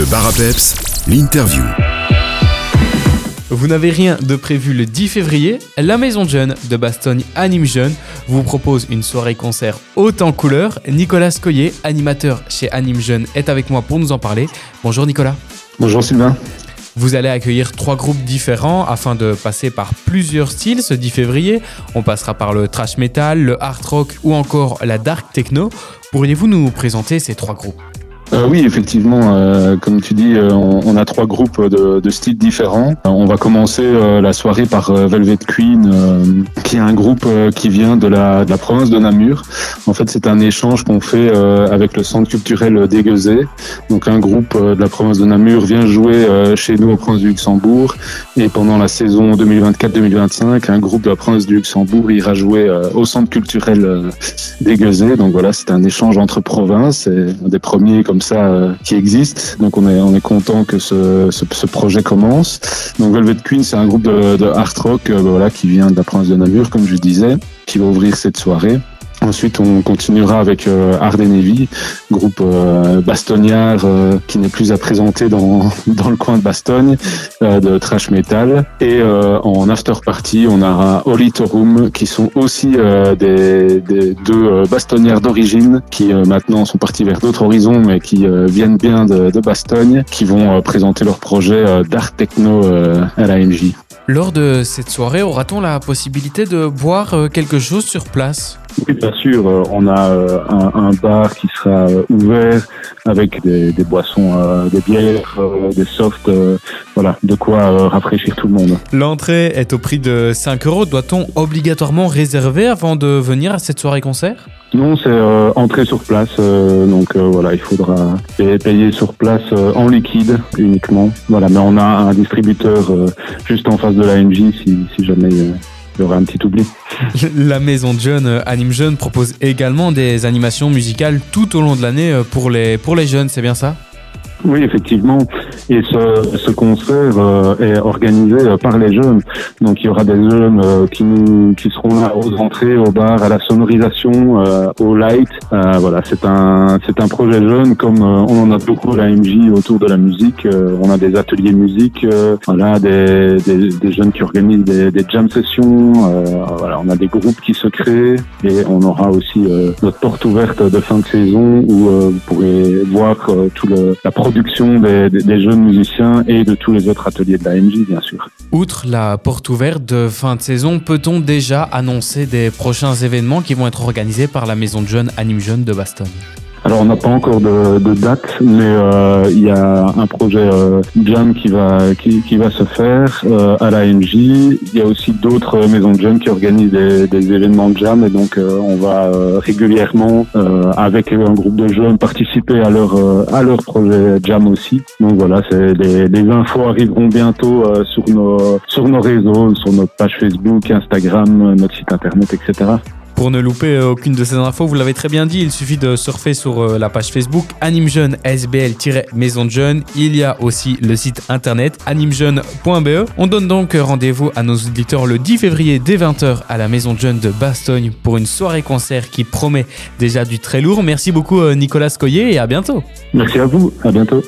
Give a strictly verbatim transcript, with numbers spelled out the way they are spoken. Le Barapeps, l'interview. Vous n'avez rien de prévu le dix février, la Maison de Jeunes de Bastogne Anim'Jeunes vous propose une soirée-concert haute en couleurs. Nicolas Scoyer, animateur chez Anim'Jeunes, est avec moi pour nous en parler. Bonjour Nicolas. Bonjour Sylvain. Vous allez accueillir trois groupes différents afin de passer par plusieurs styles ce dix février. On passera par le thrash metal, le hard rock ou encore la dark techno. Pourriez-vous nous présenter ces trois groupes ? Euh, oui, effectivement, euh, comme tu dis, euh, on, on a trois groupes de, de styles différents. Euh, on va commencer euh, la soirée par euh, Velvet Queen, euh, qui est un groupe euh, qui vient de la, de la province de Namur. En fait, c'est un échange qu'on fait euh, avec le centre culturel d'Aiguezet. Donc, un groupe euh, de la province de Namur vient jouer euh, chez nous au province du Luxembourg. Et pendant la saison deux mille vingt-quatre deux mille vingt-cinq, un groupe de la province du Luxembourg ira jouer euh, au centre culturel euh, d'Aiguezet. Donc voilà, c'est un échange entre provinces. C'est un des premiers comme ça euh, qui existe, donc on est on est content que ce, ce ce projet commence. Donc Velvet Queen, c'est un groupe de, de hard rock, euh, voilà, qui vient de la province de Namur, comme je disais, qui va ouvrir cette soirée. Ensuite, on continuera avec euh, Ardenne Heavy, groupe euh, bastognard euh, qui n'est plus à présenter dans dans le coin de Bastogne, euh, de thrash metal. Et euh, en after party, on aura Holy Torum, qui sont aussi euh, des, des deux euh, bastognards d'origine, qui euh, maintenant sont partis vers d'autres horizons, mais qui euh, viennent bien de, de Bastogne, qui vont euh, présenter leur projet euh, d'art techno euh, à la M J. Lors de cette soirée, aura-t-on la possibilité de boire quelque chose sur place ? Oui, bien sûr. On a un, un bar qui sera ouvert avec des, des boissons, euh, des bières, euh, des softs, euh, voilà, de quoi euh, rafraîchir tout le monde. L'entrée est au prix de cinq euros. Doit-on obligatoirement réserver avant de venir à cette soirée-concert ? Non, c'est euh, entrée sur place. Euh, donc euh, voilà, il faudra payer sur place euh, en liquide uniquement. Voilà, mais on a un distributeur euh, juste en face de la M J si, si jamais... Euh Il y aura un petit oubli. La Maison de Jeunes Anim'Jeunes propose également des animations musicales tout au long de l'année pour les, pour les jeunes, c'est bien ça ? Oui, effectivement. Et ce, ce concert euh, est organisé euh, par les jeunes. Donc, il y aura des jeunes euh, qui, nous, qui seront là aux entrées, au bar, à la sonorisation, euh, au light. Euh, voilà, c'est un, c'est un projet jeune, comme euh, on en a beaucoup à la M J autour de la musique. Euh, on a des ateliers musique, euh, voilà, des, des, des jeunes qui organisent des, des jam sessions. Euh, voilà, on a des groupes qui se créent et on aura aussi euh, notre porte ouverte de fin de saison où euh, vous pourrez voir euh, tout le la production des, des, des jeunes musiciens et de tous les autres ateliers de la M J, bien sûr. Outre la porte ouverte de fin de saison, peut-on déjà annoncer des prochains événements qui vont être organisés par la Maison de Jeunes Anim'Jeunes de Bastogne ? Alors, on n'a pas encore de, de date, mais euh, il y a un projet euh, jam qui va qui, qui va se faire euh, à la M J. Il y a aussi d'autres maisons de jeunes qui organisent des, des événements de jam, et donc euh, on va euh, régulièrement euh, avec un groupe de jeunes participer à leur euh, à leur projet jam aussi. Donc voilà, c'est les, les infos arriveront bientôt euh, sur nos sur nos réseaux, sur notre page Facebook, Instagram, notre site internet, et cetera. Pour ne louper aucune de ces infos, vous l'avez très bien dit, il suffit de surfer sur la page Facebook Anim'Jeunes S B L-Maison de Jeunes. Il y a aussi le site internet anim'jeunes point b e. On donne donc rendez-vous à nos auditeurs le dix février dès vingt heures à la Maison de Jeunes de Bastogne pour une soirée-concert qui promet déjà du très lourd. Merci beaucoup Nicolas Scoyer et à bientôt. Merci à vous, à bientôt.